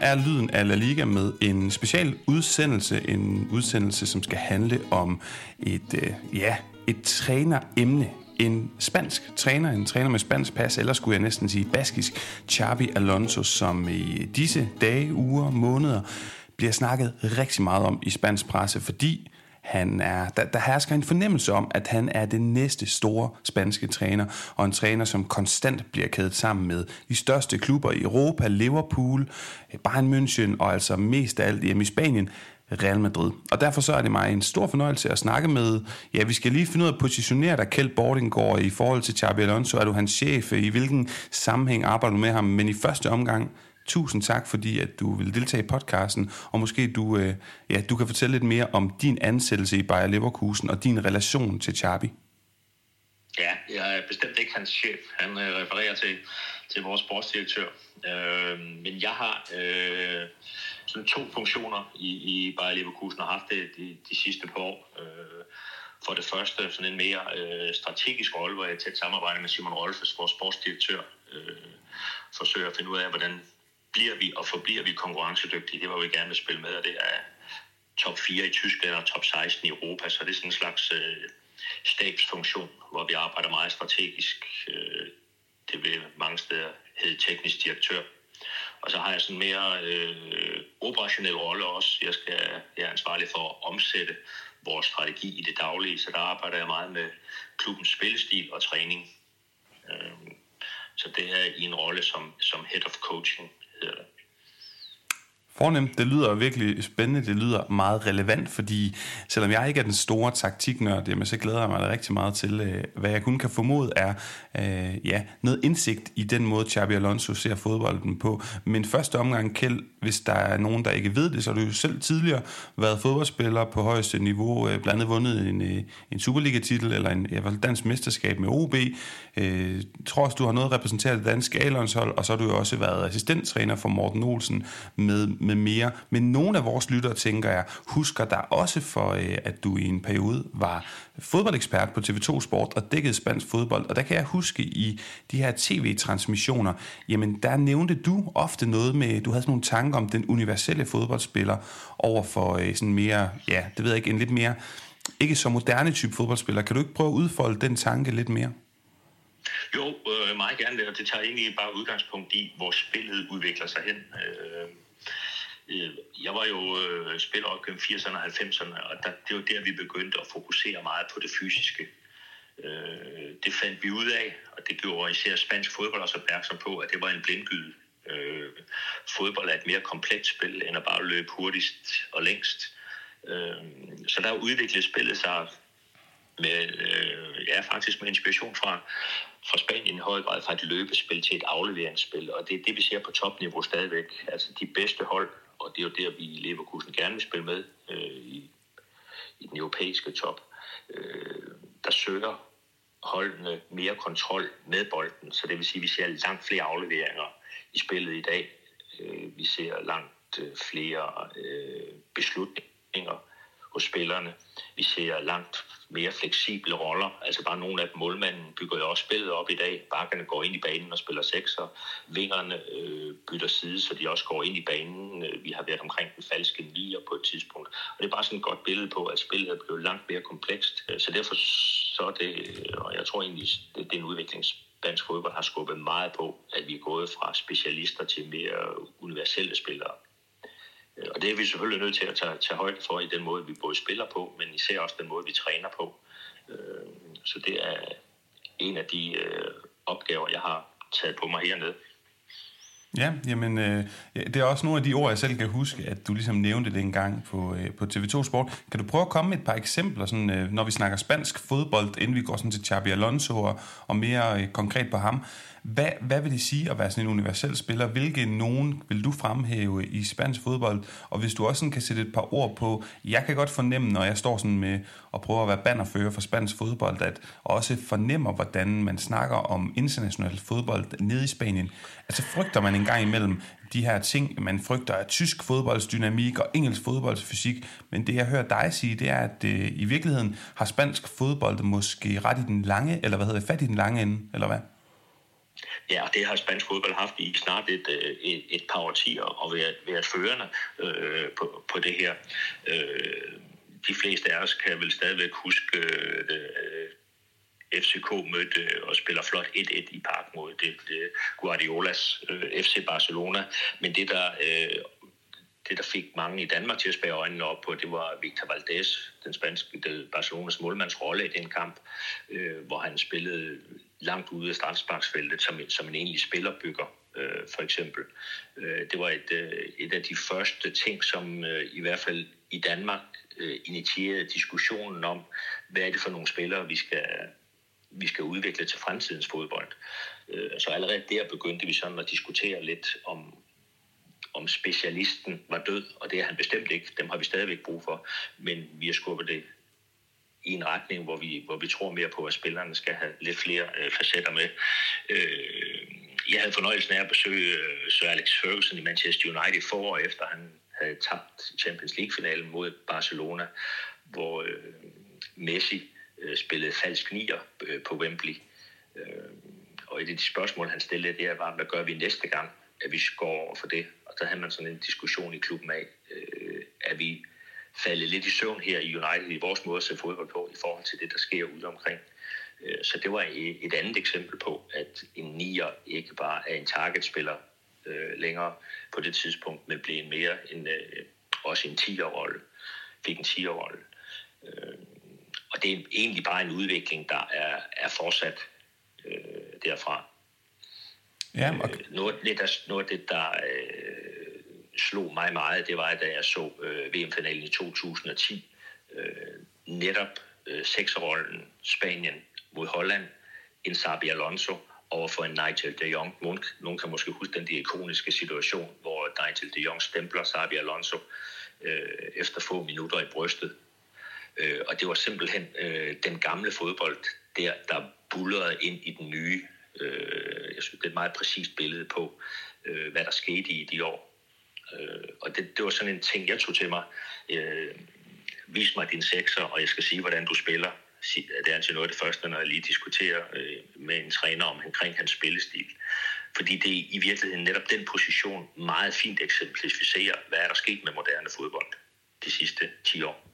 er lyden af La Liga med en special udsendelse. En udsendelse, som skal handle om et træneremne. En spansk træner, en træner med spansk pas, eller skulle jeg næsten sige baskisk, Xabi Alonso, som i disse dage, uger, måneder bliver snakket rigtig meget om i spansk presse, fordi der hersker en fornemmelse om, at han er den næste store spanske træner, og en træner, som konstant bliver kædet sammen med de største klubber i Europa, Liverpool, Bayern München, og altså mest af alt hjemme i Spanien, Real Madrid. Og derfor så er det mig en stor fornøjelse at snakke med, vi skal lige finde ud af at positionere dig, Keld Bordinggaard, i forhold til Xabi Alonso. Er du hans chef? I hvilken sammenhæng arbejder du med ham? Men i første omgang, tusind tak, fordi at du vil deltage i podcasten, og måske du kan fortælle lidt mere om din ansættelse i Bayer Leverkusen og din relation til Xabi. Ja, jeg er bestemt ikke hans chef. Han refererer til vores sportsdirektør. Men jeg har sådan to funktioner i Bayer Leverkusen og har haft det de sidste par år. For det første sådan en mere strategisk rolle, hvor jeg tæt samarbejder med Simon Rolfes, vores sportsdirektør, forsøger at finde ud af, hvordan forbliver vi konkurrencedygtige. Det var vi gerne vil spille med, og det er top 4 i Tyskland og top 16 i Europa, så det er sådan en slags stabsfunktion, hvor vi arbejder meget strategisk. Det vil mange steder hedde teknisk direktør. Og så har jeg sådan en mere operationel rolle også. Jeg er ansvarlig for at omsætte vores strategi i det daglige, så der arbejder jeg meget med klubbens spillestil og træning. Så det er i en rolle som head of coaching, hedder det. Fornemt, det lyder virkelig spændende, det lyder meget relevant, fordi selvom jeg ikke er den store taktiknørd, jamen, så glæder jeg mig rigtig meget til, hvad jeg kun kan formode er noget indsigt i den måde, Xabi Alonso ser fodbolden på. Men første omgang, Keld, hvis der er nogen, der ikke ved det, så har du jo selv tidligere været fodboldspiller på højeste niveau, blandt andet vundet en Superliga-titel eller en dansk mesterskab med OB. Tror også, du har noget repræsenteret det danske A-landshold, og så har du jo også været assistenttræner for Morten Olsen med mere. Men nogle af vores lyttere, tænker jeg, husker dig også for, at du i en periode var fodboldekspert på TV2 Sport og dækkede spansk fodbold. Og der kan jeg huske i de her tv-transmissioner, jamen der nævnte du ofte noget med, du havde sådan nogle tanker om den universelle fodboldspiller over for sådan mere, en lidt mere, ikke så moderne type fodboldspiller. Kan du ikke prøve at udfolde den tanke lidt mere? Jo, meget gerne, og det tager egentlig bare udgangspunkt i, hvor spillet udvikler sig hen. Jeg var jo spiller op gennem 80'erne og 90'erne, og det var der, vi begyndte at fokusere meget på det fysiske. Det fandt vi ud af, og det gjorde især spansk fodbold også opmærksom på, at det var en blindgyde. Fodbold er et mere komplekst spil, end at bare løbe hurtigst og længst. Så der udviklede spillet sig med inspiration fra Spanien i høj grad fra et løbespil til et afleveringsspil, og det er det, vi ser på topniveau stadigvæk. Altså de bedste hold, og det er jo der, vi i Leverkusen gerne vil spille med i den europæiske top, der søger holdene mere kontrol med bolden, så det vil sige, at vi ser langt flere afleveringer i spillet i dag. Vi ser langt flere beslutninger hos spillerne. Vi ser langt mere fleksible roller, altså bare nogle af dem. Målmanden bygger jo også spillet op i dag. Bakkerne går ind i banen og spiller sekser. Vingerne bytter side, så de også går ind i banen. Vi har været omkring den falske nier på et tidspunkt. Og det er bare sådan et godt billede på, at spillet er blevet langt mere komplekst. Så derfor så er det, og jeg tror egentlig, det er en udvikling, dansk fodbold har skubbet meget på, at vi er gået fra specialister til mere universelle spillere. Og det er vi selvfølgelig nødt til at tage højde for i den måde, vi både spiller på, men især også den måde, vi træner på. Så det er en af de opgaver, jeg har taget på mig hernede. Ja, jamen, det er også nogle af de ord, jeg selv kan huske, at du ligesom nævnte det engang på TV2 Sport. Kan du prøve at komme med et par eksempler, sådan, når vi snakker spansk fodbold, inden vi går sådan til Xabi Alonso og mere konkret på ham? Hvad vil det sige at være sådan en universel spiller? Hvilke nogen vil du fremhæve i spansk fodbold? Og hvis du også kan sætte et par ord på, jeg kan godt fornemme, når jeg står sådan med og prøver at være bannerfører for spansk fodbold, at også fornemmer, hvordan man snakker om international fodbold nede i Spanien. Altså frygter man en gang imellem de her ting, man frygter af tysk fodboldsdynamik og engelsk fodboldsfysik, men det jeg hører dig sige, det er, at i virkeligheden har spansk fodbold måske ret i den lange, eller fat i den lange ende, eller hvad? Ja, og det har spansk fodbold haft i snart et par årtier og været førende på det her. De fleste af os kan vel stadigvæk huske FCK mødte og spiller flot 1-1 i park mod det Guardiolas FC Barcelona, men det der fik mange i Danmark til at spære øjnene op på, det var Victor Valdés, den spanske Barcelonas målmands rolle i den kamp, hvor han spillede langt ude af straffesparksfeltet som en egentlig spillerbygger, for eksempel. Det var et af de første ting, som i hvert fald i Danmark initierede diskussionen om, hvad er det for nogle spillere, vi skal udvikle til fremtidens fodbold. Så allerede der begyndte vi sådan at diskutere lidt om specialisten var død, og det er han bestemt ikke. Dem har vi stadigvæk brug for, men vi har skubbet det i en retning, hvor vi tror mere på, at spillerne skal have lidt flere facetter med. Jeg havde fornøjelsen af at besøge Sir Alex Ferguson i Manchester United for år efter, han havde tabt Champions League-finalen mod Barcelona, hvor Messi spillede falsk nier på Wembley. Og et af de spørgsmål, han stillede, det var, hvad gør vi næste gang, at vi skår over for det? Og så havde man sådan en diskussion i klubben af, at vi faldet lidt i søvn her i United, i vores måde at se fodbold på, i forhold til det, der sker ude omkring. Så det var et andet eksempel på, at en nier ikke bare er en targetspiller længere på det tidspunkt, men blev også en 10'er-rolle. Fik en 10'er-rolle. Og det er egentlig bare en udvikling, der er fortsat derfra. Ja, okay. Noget af det, der slog mig meget, det var, da jeg så VM-finalen i 2010. Netop sekserrollen Spanien mod Holland, en Xabi Alonso overfor en Nigel De Jong. Nogen kan måske huske den ikoniske situation, hvor Nigel De Jong stempler Xabi Alonso efter få minutter i brystet. Og det var simpelthen den gamle fodbold, der bullerede ind i den nye. Jeg synes, det er et meget præcist billede på, hvad der skete i de år. Og det var sådan en ting, jeg tog til mig. Vis mig din sekser, og jeg skal sige, hvordan du spiller. Det er altså noget af det første, når jeg lige diskuterer med en træner omkring hans spillestil. Fordi det i virkeligheden netop den position meget fint eksemplificerer, hvad er der sket med moderne fodbold de sidste 10 år.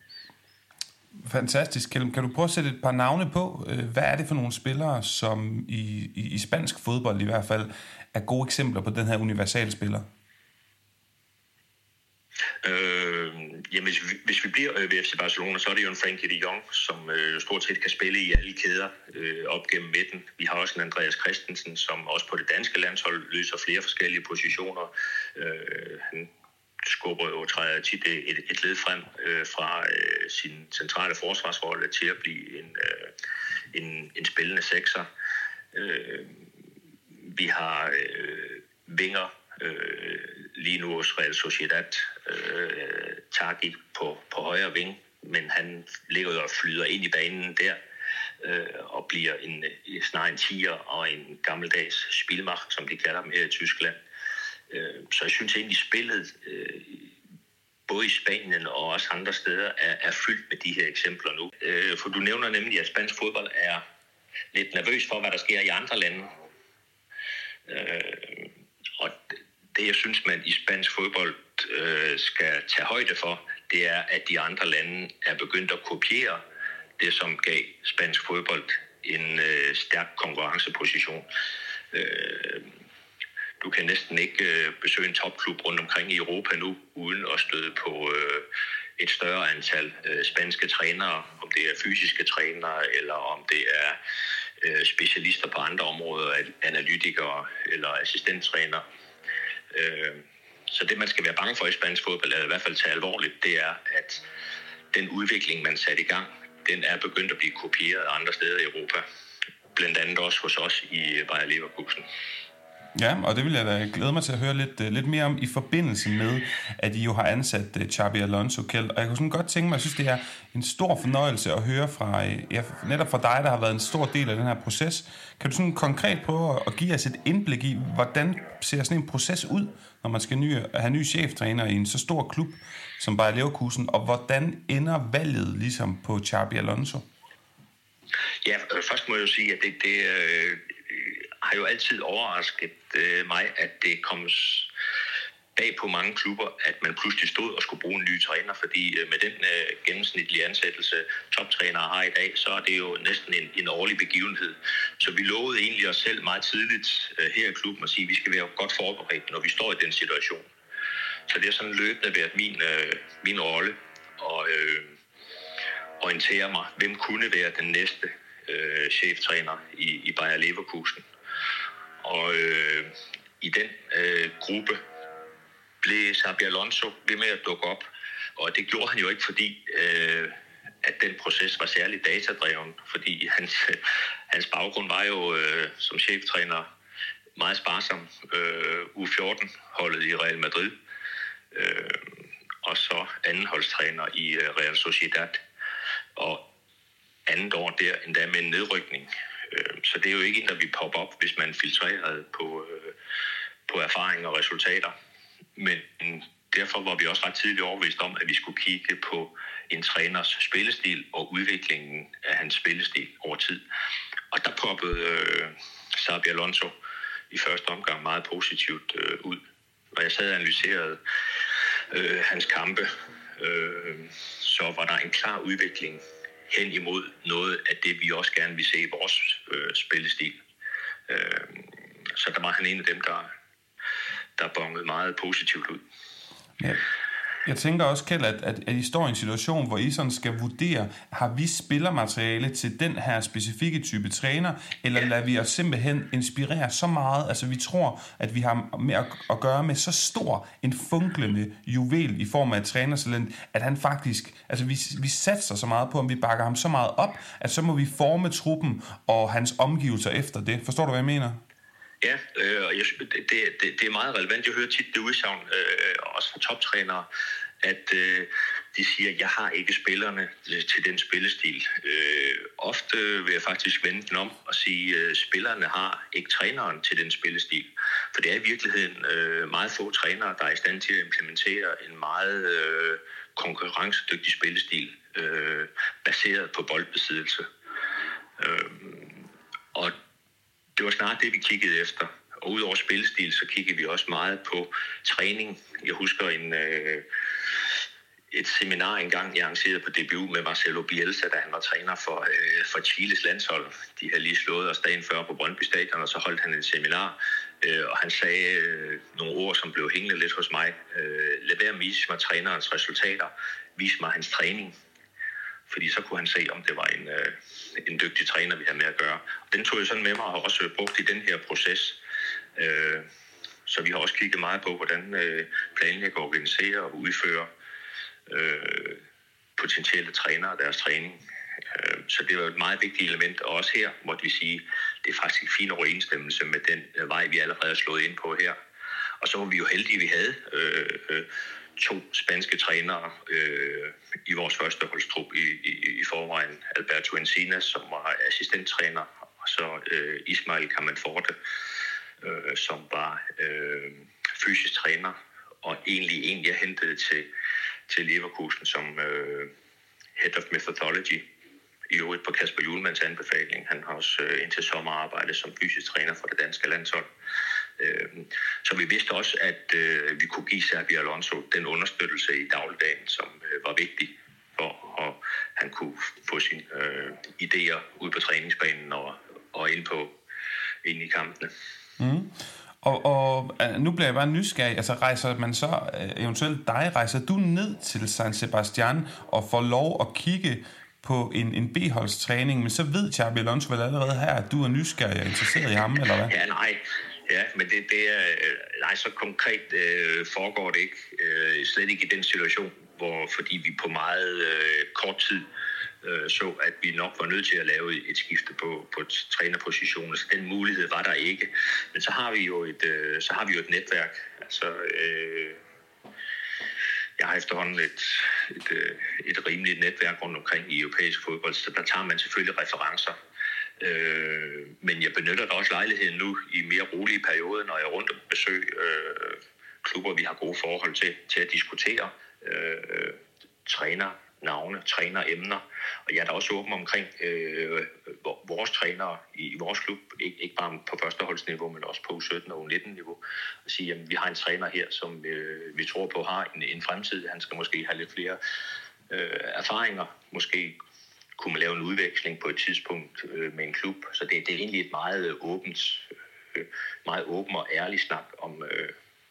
Fantastisk, Kjell. Kan du prøve at sætte et par navne på? Hvad er det for nogle spillere, som i spansk fodbold i hvert fald er gode eksempler på den her universale spiller? Jamen, hvis vi bliver ved FC Barcelona, så er det jo en Frankie de Jong, som stort set kan spille i alle kæder op gennem midten. Vi har også en Andreas Christensen, som også på det danske landshold løser flere forskellige positioner. Han skubber jo tit et led frem fra sin centrale forsvarsrolle til at blive en spillende sekser. Vi har vinger lige nu hos Real Sociedad, Take på højre ving, men han ligger jo og flyder ind i banen der og bliver snart en tiger og en gammeldags spilmacher, som de kalder dem her i Tyskland. Så jeg synes egentlig, spillet både i Spanien og også andre steder er fyldt med de her eksempler nu. For du nævner nemlig, at spansk fodbold er lidt nervøs for, hvad der sker i andre lande. Og det, jeg synes, man i spansk fodbold skal tage højde for, det er, at de andre lande er begyndt at kopiere det, som gav spansk fodbold en stærk konkurrenceposition. Du kan næsten ikke besøge en topklub rundt omkring i Europa nu, uden at støde på et større antal spanske trænere, om det er fysiske trænere, eller om det er specialister på andre områder, analytikere eller assistenttrænere. Så det, man skal være bange for i spansk fodbold, eller i hvert fald tage alvorligt, det er, at den udvikling, man satte i gang, den er begyndt at blive kopieret andre steder i Europa. Blandt andet også hos os i Bayer Leverkusen. Ja, og det vil jeg da glæde mig til at høre lidt mere om i forbindelse med, at I jo har ansat Xabi Alonso, Kjeld. Og jeg kunne sådan godt tænke mig, jeg synes, det er en stor fornøjelse at høre fra, netop fra dig, der har været en stor del af den her proces. Kan du sådan konkret prøve at give os et indblik i, hvordan ser sådan en proces ud, når man skal have nye cheftræner i en så stor klub som Bayer Leverkusen, og hvordan ender valget ligesom på Xabi Alonso? Ja, først må jeg jo sige, at det har jo altid overrasket mig, at det kom bag på mange klubber, at man pludselig stod og skulle bruge en ny træner, fordi med den gennemsnitlige ansættelse toptrænere har i dag, så er det jo næsten en årlig begivenhed. Så vi lovede egentlig os selv meget tidligt her i klubben at sige, at vi skal være godt forberedt, når vi står i den situation. Så det er sådan løbende været min rolle og orientere mig, hvem kunne være den næste cheftræner i Bayer Leverkusen. Og i den gruppe blev Xabi Alonso ved med at dukke op, og det gjorde han jo ikke, fordi at den proces var særlig datadreven, fordi hans baggrund var jo som cheftræner meget sparsom. U14-holdet i Real Madrid, og så andenholdstræner i Real Sociedad, og andet år der endda med en nedrykning. Så det er jo ikke en, der vil poppe op, hvis man filtrerede på erfaring og resultater. Men derfor var vi også ret tidligt overbevist om, at vi skulle kigge på en træners spillestil og udviklingen af hans spillestil over tid. Og der poppede Xabi Alonso i første omgang meget positivt ud. Når jeg sad og analyserede hans kampe, så var der en klar udvikling hen imod noget af det, vi også gerne vil se i vores spillestil. Så der var han en af dem, der bongede meget positivt ud. Ja. Jeg tænker også, Keld, at I står i en situation, hvor I sådan skal vurdere, har vi spillermateriale til den her specifikke type træner, eller lader vi os simpelthen inspirere så meget, altså vi tror, at vi har med at gøre med så stor en funklende juvel i form af et trænertalent, at han faktisk, altså vi satser så meget på, om vi bakker ham så meget op, at så må vi forme truppen og hans omgivelser efter det. Forstår du, hvad jeg mener? Ja, og det er meget relevant. Jeg hører tit det udsagn, også fra toptrænere, at de siger, at jeg har ikke spillerne til den spillestil. Ofte vil jeg faktisk vende den om og sige, at spillerne har ikke træneren til den spillestil. For det er i virkeligheden meget få trænere, der er i stand til at implementere en meget konkurrencedygtig spillestil, baseret på boldbesiddelse. Og det var snart det, vi kiggede efter. Og udover spillestil, så kiggede vi også meget på træning. Jeg husker et seminar engang, jeg arrangerede på DBU med Marcelo Bielsa, da han var træner for Chiles landshold. De havde lige slået os dagen før på Brøndby Stadion, og så holdt han et seminar. Og han sagde nogle ord, som blev hængende lidt hos mig. Lad være at vise mig trænerens resultater. Vis mig hans træning. Fordi så kunne han se, om det var en dygtig træner, vi havde med at gøre. Den tog jeg sådan med mig og har også brugt i den her proces. Så vi har også kigget meget på, hvordan planlægger, organiserer og udfører potentielle trænere og deres træning. Så det er jo et meget vigtigt element, og også her måtte vi sige, det er faktisk en fin overensstemmelse med den vej, vi allerede har slået ind på her. Og så var vi jo heldige, vi havde to spanske trænere i vores første holdstrup i forvejen. Alberto Encinas, som var assistenttræner, og så Ismael Camenforte, som var fysisk træner, og egentlig en, jeg hentede til Leverkusen som Head of Methodology, i øvrigt på Kasper Hjulmans anbefaling. Han har også indtil sommer arbejdet som fysisk træner for det danske landshold. Så vi vidste også, at vi kunne give Xabi Alonso den understøttelse i dagligdagen, som var vigtig for, at han kunne få sine idéer ud på træningsbanen og ind i kampene. Mm. Og nu bliver jeg bare nysgerrig, altså rejser man så, eventuelt dig, rejser du ned til San Sebastian og får lov at kigge på en B-holdstræning, men så ved Xabi Alonso vel allerede her, at du er nysgerrig og interesseret i ham, eller hvad? Ja, nej. Ja, men det er så konkret foregår det ikke. Slet ikke i den situation, fordi vi på meget kort tid så, at vi nok var nødt til at lave et skifte på trænerpositionen. Så den mulighed var der ikke. Men så har vi jo et netværk. Altså, jeg har efterhånden et rimeligt netværk rundt omkring i europæisk fodbold, så der tager man selvfølgelig referencer. Men jeg benytter da også lejligheden nu i mere rolige perioder, når jeg er rundt og besøger klubber, vi har gode forhold til at diskutere træner navne, træner, emner. Og jeg er da også åben omkring vores trænere i vores klub, ikke bare på førsteholdsniveau, men også på U17 og U19-niveau. Og sige, jamen, vi har en træner her, som vi tror på har en fremtid. Han skal måske have lidt flere erfaringer. Måske kunne man lave en udveksling på et tidspunkt med en klub. Så det er egentlig et meget åbent, meget åben og ærlig snak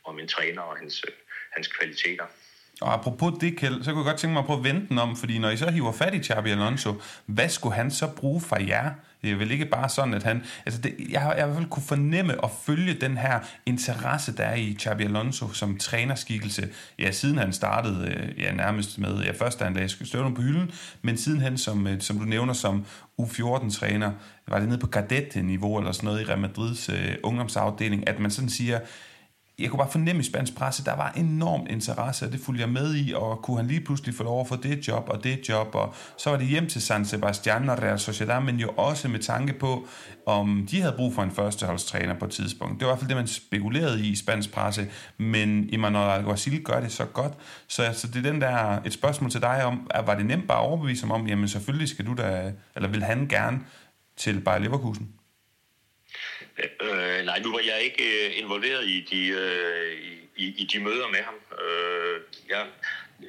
om en træner og hans kvaliteter. Og apropos det, Keld, så kunne jeg godt tænke mig at prøve at vente den om, fordi når I så hiver fat i Xabi Alonso, hvad skulle han så bruge fra jer? Det er vel ikke bare sådan, at han... Altså jeg har i hvert fald kunne fornemme og følge den her interesse, der er i Xabi Alonso som trænerskikkelse, ja, siden han startede nærmest med, først da han lagde støvlen på hylden, men siden han, som du nævner, som U14-træner, var det nede på kadette-niveau eller sådan noget i Real Madrids ungdomsafdeling, at man sådan siger... Jeg kunne bare fornemme i spansk presse, der var enormt interesse, og det fulgte jeg med i, og kunne han lige pludselig få lov at få det job og det job, og så var det hjem til San Sebastián og Real Sociedad, men jo også med tanke på, om de havde brug for en førsteholdstræner på et tidspunkt. Det var i hvert fald det, man spekulerede i spansk presse, men Imanol Alguacil gør det så godt. Så det er den der, et spørgsmål til dig om, var det nemt bare at overbevise om, jamen selvfølgelig skal du da, eller vil han gerne til Bayer Leverkusen? Nej, nu var jeg ikke involveret i de møder med ham.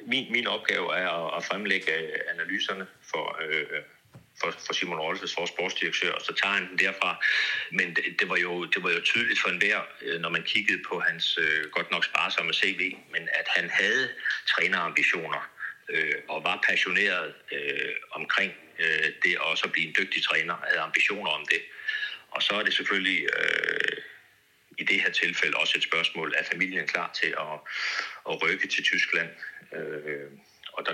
Min opgave er at fremlægge analyserne for Simon Rolfes, vores sportsdirektør, og så tager han den derfra. Men det var jo tydeligt for enhver, når man kiggede på hans godt nok sparsomme CV, men at han havde trænerambitioner og var passioneret omkring det også at blive en dygtig træner, havde ambitioner om det. Og så er det selvfølgelig i det her tilfælde også et spørgsmål, er familien klar til at rykke til Tyskland? Og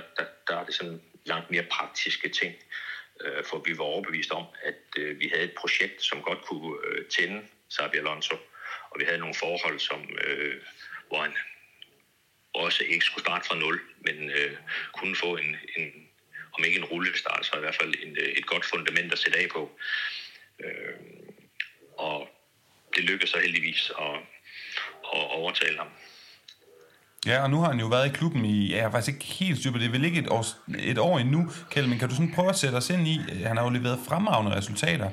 der er det sådan langt mere praktiske ting, for vi var overbevist om, at vi havde et projekt, som godt kunne tænde Xabi Alonso. Og vi havde nogle forhold, som, hvor han også ikke skulle starte fra nul, men kunne få en om ikke en rullestart, så i hvert fald et godt fundament at sætte af på. Og det lykkedes så heldigvis at overtale ham. Ja, og nu har han jo været i klubben i, jeg er faktisk ikke helt styr på det, vel ikke et år endnu, Keld, men kan du sådan prøve at sætte os ind i, han har jo leveret fremragende resultater.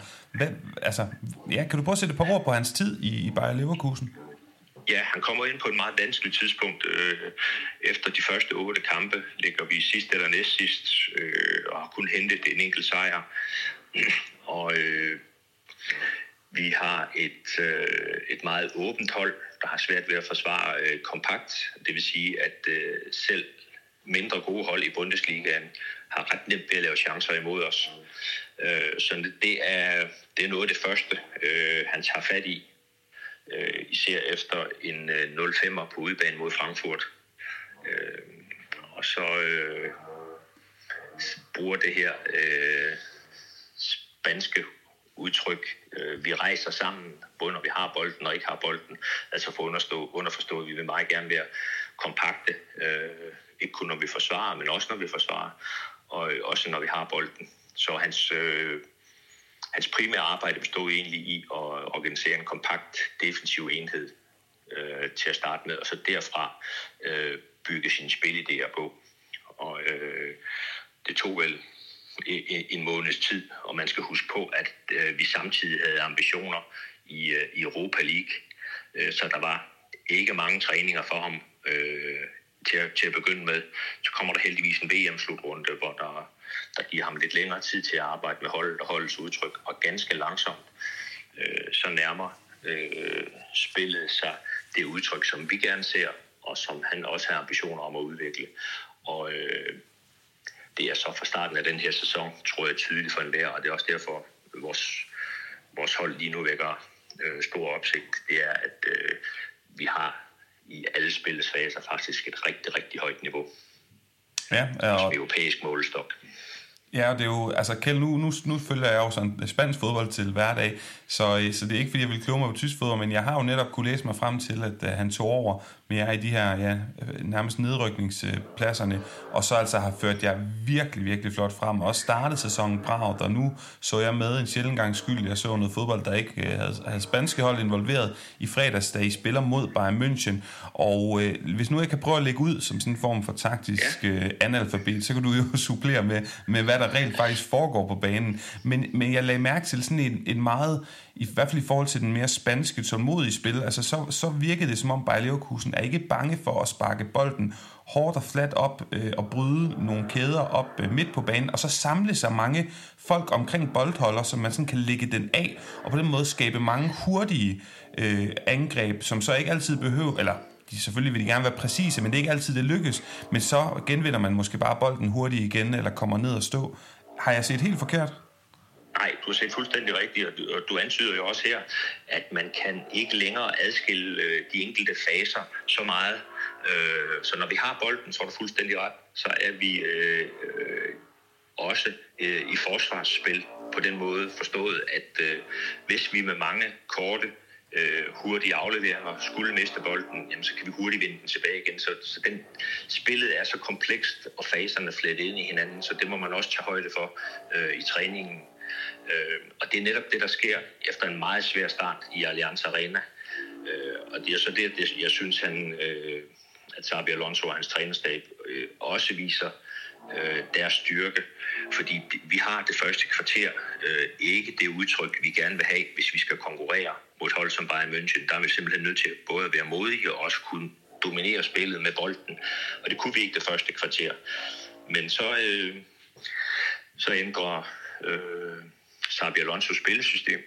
Kan du prøve at sætte et par ord på hans tid i Bayer Leverkusen? Ja, han kommer ind på et meget vanskeligt tidspunkt. Efter de første 8 kampe ligger vi sidst eller næstsidst, og har kun hentet en enkelt sejr. Og vi har et meget åbent hold, der har svært ved at forsvare kompakt. Det vil sige, at selv mindre gode hold i Bundesligaen har ret nemt ved at lave chancer imod os. Så det er noget af det første, han tager fat i. Især efter en 0-5'er på udebane mod Frankfurt. Og så bruger det her spanske udtryk, vi rejser sammen, både når vi har bolden og ikke har bolden, altså for underforstået, vi vil meget gerne være kompakte, ikke kun når vi forsvarer, men også når vi forsvarer, og også når vi har bolden. Så hans primære arbejde bestod egentlig i at organisere en kompakt defensiv enhed til at starte med, og så derfra bygge sine spilidéer på. Og det tog vel en måneds tid, og man skal huske på, at vi samtidig havde ambitioner i Europa League, så der var ikke mange træninger for ham til at begynde med. Så kommer der heldigvis en VM-slutrunde, hvor der giver ham lidt længere tid til at arbejde med holdet og holdets udtryk, og ganske langsomt så nærmer spillet sig det udtryk, som vi gerne ser, og som han også har ambitioner om at udvikle. Og det er så fra starten af den her sæson, tror jeg, tydeligt for enhver, og det er også derfor, vores hold lige nu vækker stor opsigt. Det er, at vi har i alle spillets faser faktisk et rigtig, rigtig højt niveau. Ja, som europæisk målestok. Ja, og det er jo, altså Keld, nu følger jeg jo sådan spansk fodbold til hverdag, så det er ikke fordi, jeg vil kloge mig på tysk fodbold, men jeg har jo netop kunne læse mig frem til, at han tog over men jeg er i de her nærmest nedrykningspladserne, og så altså har ført jeg virkelig, virkelig flot frem, og også startet sæsonen bragt, og nu så jeg med en sjældent gang skyld, jeg så noget fodbold, der ikke havde spanske hold involveret i fredags, da I spiller mod Bayern München, og hvis nu jeg kan prøve at lægge ud som sådan en form for taktisk analfabet, så kan du jo supplere med hvad der rent faktisk foregår på banen, men jeg lagde mærke til sådan en meget, i hvert fald i forhold til den mere spanske, tålmodige spil, altså så virkede det, som om Bayer Leverkusen er ikke bange for at sparke bolden hårdt og flat op og bryde nogle kæder op midt på banen, og så samle sig mange folk omkring boldholder, som man sådan kan lægge den af, og på den måde skabe mange hurtige angreb, som så ikke altid behøver, eller de selvfølgelig vil de gerne være præcise, men det er ikke altid, det lykkes, men så genvinder man måske bare bolden hurtigt igen, eller kommer ned og stå. Har jeg set helt forkert? Nej, du har set fuldstændig rigtigt, og du antyder jo også her, at man kan ikke længere adskille de enkelte faser så meget. Så når vi har bolden, så er du fuldstændig ret, så er vi også i forsvarsspil på den måde forstået, at hvis vi med mange korte, hurtige afleveringer skulle miste bolden, jamen så kan vi hurtigt vinde den tilbage igen. Så den, spillet er så komplekst, og faserne flettet ind i hinanden, så det må man også tage højde for i træningen. Og det er netop det, der sker efter en meget svær start i Allianz Arena. Og det er så det jeg synes, at Xabi Alonso og hans trænerstab også viser deres styrke. Fordi vi har det første kvarter ikke det udtryk, vi gerne vil have, hvis vi skal konkurrere mod hold som Bayern München. Der er vi simpelthen nødt til både at være modige og også kunne dominere spillet med bolden. Og det kunne vi ikke det første kvarter. Men så ændrer Xabi Alonso spillesystem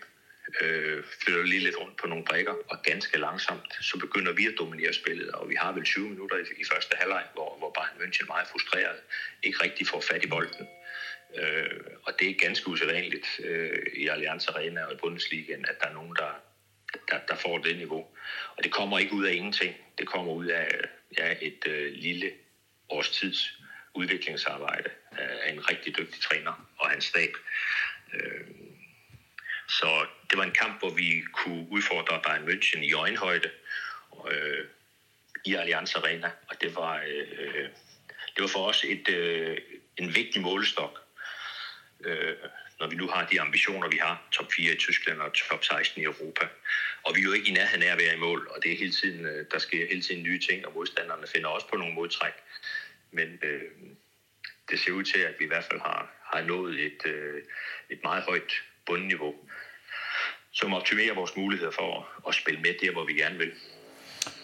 flytter lige lidt rundt på nogle brækker, og ganske langsomt så begynder vi at dominere spillet, og vi har vel 20 minutter i første halvleg, hvor Bayern München meget frustreret ikke rigtig får fat i bolden, og det er ganske usædvanligt i Allianz Arena og i Bundesligaen, at der er nogen, der får det niveau, og det kommer ikke ud af ingenting, det kommer ud af et lille årstids udviklingsarbejde af en rigtig dygtig træner og hans stab. Så det var en kamp, hvor vi kunne udfordre Bayern München i øjenhøjde i Allianz Arena, og det var for os en vigtig målestok, når vi nu har de ambitioner, vi har, top 4 i Tyskland og top 16 i Europa. Og vi er jo ikke i nærheden af at være i mål, og det er hele tiden, der sker hele tiden nye ting, og modstanderne finder også på nogle modtræk. Men det ser ud til, at vi i hvert fald har nået et meget højt bundniveau, som optimerer vores muligheder for at spille med der, hvor vi gerne vil.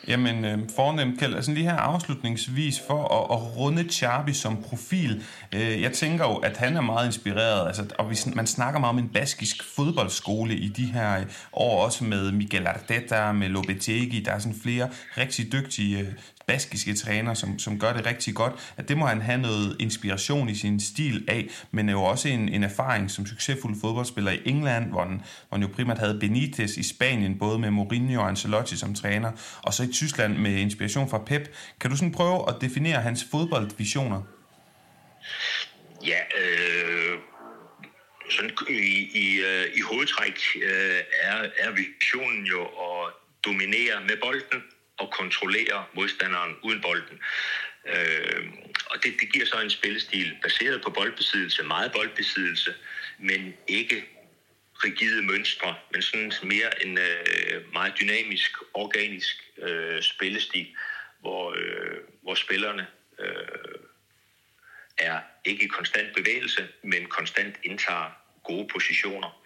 Jamen, fornemt, Keld. Altså lige her afslutningsvis for at runde Xabi som profil. Jeg tænker jo, at han er meget inspireret, altså, og man snakker meget om en baskisk fodboldskole i de her år, også med Miguel Arteta, med Lopetegui. Der er sådan flere rigtig dygtige baskiske træner, som gør det rigtig godt, at det må han have noget inspiration i sin stil af, men er jo også en erfaring som succesfuld fodboldspiller i England, hvor han jo primært havde Benitez, i Spanien, både med Mourinho og Ancelotti som træner, og så i Tyskland med inspiration fra Pep. Kan du sådan prøve at definere hans fodboldvisioner? Ja, sådan i hovedtræk er visionen jo at dominere med bolden, og kontrollere modstanderen uden bolden. Og det giver så en spillestil baseret på boldbesiddelse, meget boldbesiddelse, men ikke rigide mønstre, men sådan mere en meget dynamisk, organisk spillestil, hvor spillerne er ikke i konstant bevægelse, men konstant indtager gode positioner.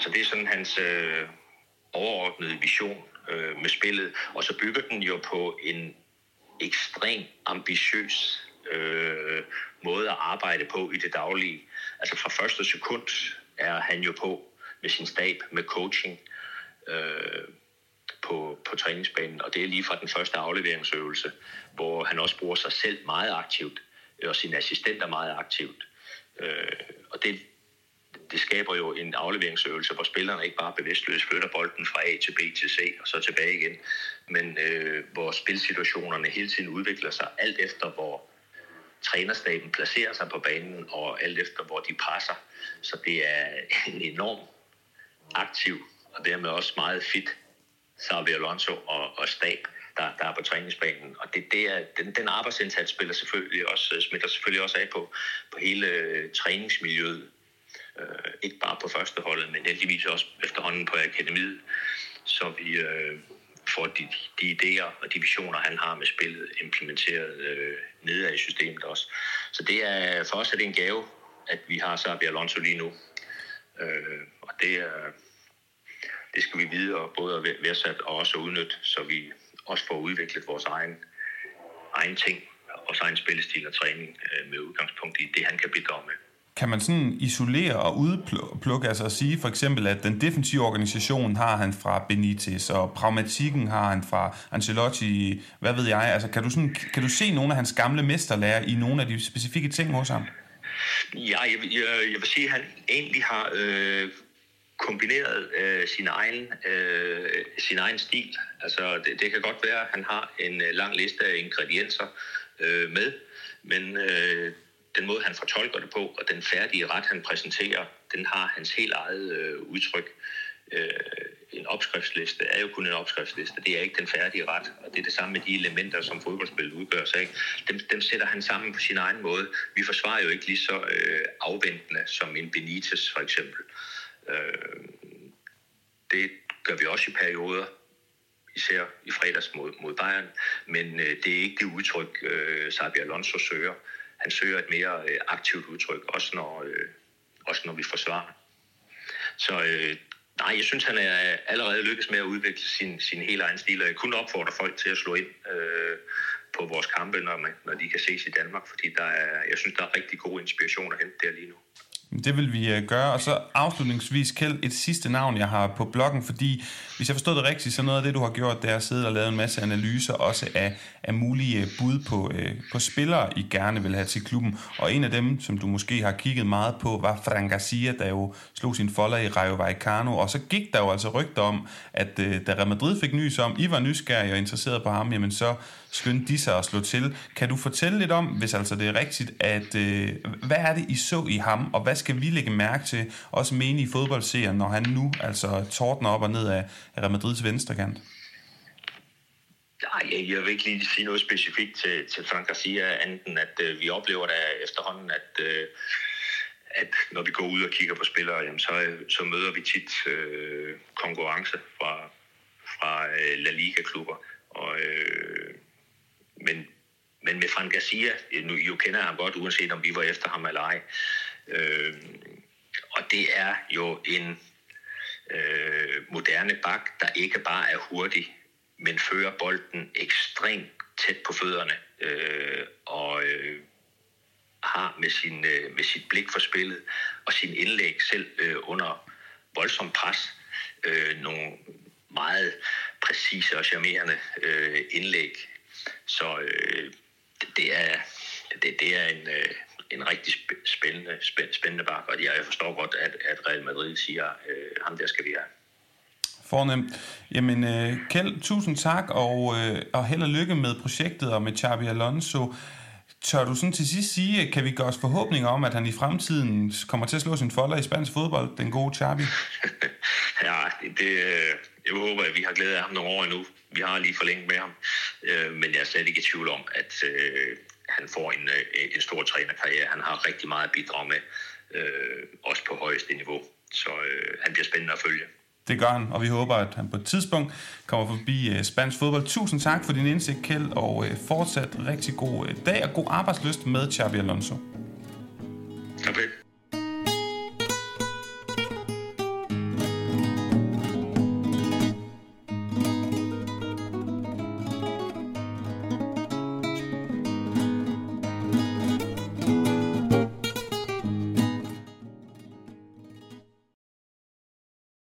Så det er sådan hans overordnede vision med spillet, og så bygger den jo på en ekstrem ambitiøs måde at arbejde på i det daglige. Altså fra første sekund er han jo på med sin stab, med coaching på træningsbanen, og det er lige fra den første afleveringsøvelse, hvor han også bruger sig selv meget aktivt, og sine assistenter meget aktivt. Og det skaber jo en afleveringsøvelse, hvor spillerne ikke bare bevidstløst flytter bolden fra A til B til C og så tilbage igen, men hvor spilsituationerne hele tiden udvikler sig, alt efter hvor trænerstaben placerer sig på banen, og alt efter hvor de passer. Så det er en enorm aktiv og dermed også meget fit Xabi Alonso og stab, der er på træningsbanen. Og det er, den arbejdsindsats smitter selvfølgelig også af på hele træningsmiljøet. Ikke bare på førsteholdet, men heldigvis også efterhånden på akademiet, så vi får de idéer og de visioner, han har med spillet, implementeret nedad i systemet også. Så det er, for os er det en gave, at vi har Xabi Alonso lige nu. Og det skal vi videre både at værdsætte og også udnytte, så vi også får udviklet vores egen ting, vores egen spillestil og træning med udgangspunkt i det, han kan bidrage med. Kan man sådan isolere og udplukke, altså at sige for eksempel, at den defensive organisation har han fra Benitez, og pragmatikken har han fra Ancelotti, hvad ved jeg, altså kan du se nogle af hans gamle mesterlærer i nogle af de specifikke ting hos ham? Ja, jeg vil sige, at han egentlig har kombineret sin egen stil. Altså det kan godt være, at han har en lang liste af ingredienser med, men den måde, han fortolker det på, og den færdige ret, han præsenterer, den har hans helt eget udtryk. En opskriftsliste er jo kun en opskriftsliste. Det er ikke den færdige ret, og det er det samme med de elementer, som fodboldspillet udgør sig. Dem sætter han sammen på sin egen måde. Vi forsvarer jo ikke lige så afventende som en Benitez, for eksempel. Det gør vi også i perioder, især i fredags mod Bayern, men det er ikke det udtryk, Xabi Alonso søger. Han søger et mere aktivt udtryk, også når vi forsvarer. Så nej, jeg synes, han er allerede lykkes med at udvikle sin helt egen stil, og jeg kunne opfordre folk til at slå ind på vores kampe, når de kan ses i Danmark, fordi jeg synes, der er rigtig gode inspirationer hen der lige nu. Det vil vi gøre, og så afslutningsvis, Keld, et sidste navn, jeg har på bloggen, fordi hvis jeg forstod det rigtigt, så noget af det, du har gjort, det er at sidde og lave en masse analyser, også af mulige bud på spillere, I gerne vil have til klubben, og en af dem, som du måske har kigget meget på, var Frank Garcia, der jo slog sin folder i Rayo Vallecano, og så gik der jo altså rygter om, at da Real Madrid fik nys om, I var nysgerrige og interesseret på ham, jamen så skyndte de sig at slå til. Kan du fortælle lidt om, hvis altså det er rigtigt, at hvad er det, I så i ham, og hvad skal vi lægge mærke til, også menige fodboldseere, når han nu altså tordner op og ned af Real Madrids venstrekant? Nej, jeg vil ikke lige sige noget specifikt til Frank Garcia, enten at vi oplever da efterhånden, at når vi går ud og kigger på spillere, jamen, så møder vi tit konkurrence fra La Liga-klubber. Og, men med Frank Garcia, nu kender jeg ham godt, uanset om vi var efter ham eller ej. Og det er jo en moderne bak, der ikke bare er hurtig, men fører bolden ekstremt tæt på fødderne og har med sit blik for spillet og sin indlæg selv under voldsom pres nogle meget præcise og charmerende indlæg. Så det er en rigtig spændende bak, og jeg forstår godt, at Real Madrid siger, ham der skal vi have. Fornemt. Jamen, Keld, tusind tak, og held og lykke med projektet og med Xabi Alonso. Tør du sådan til sidst sige, kan vi gøre os forhåbninger om, at han i fremtiden kommer til at slå sin folder i spansk fodbold, den gode Xabi? Ja, jeg håber, at vi har glædet af ham nogle år endnu. Vi har lige forlænget med ham, men jeg er slet ikke i tvivl om, at han får en stor trænerkarriere. Han har rigtig meget at bidrage med, også på højeste niveau. Så han bliver spændende at følge. Det gør han, og vi håber, at han på et tidspunkt kommer forbi spansk fodbold. Tusind tak for din indsigt, Keld, og fortsat rigtig god dag og god arbejdslyst med Xabi Alonso.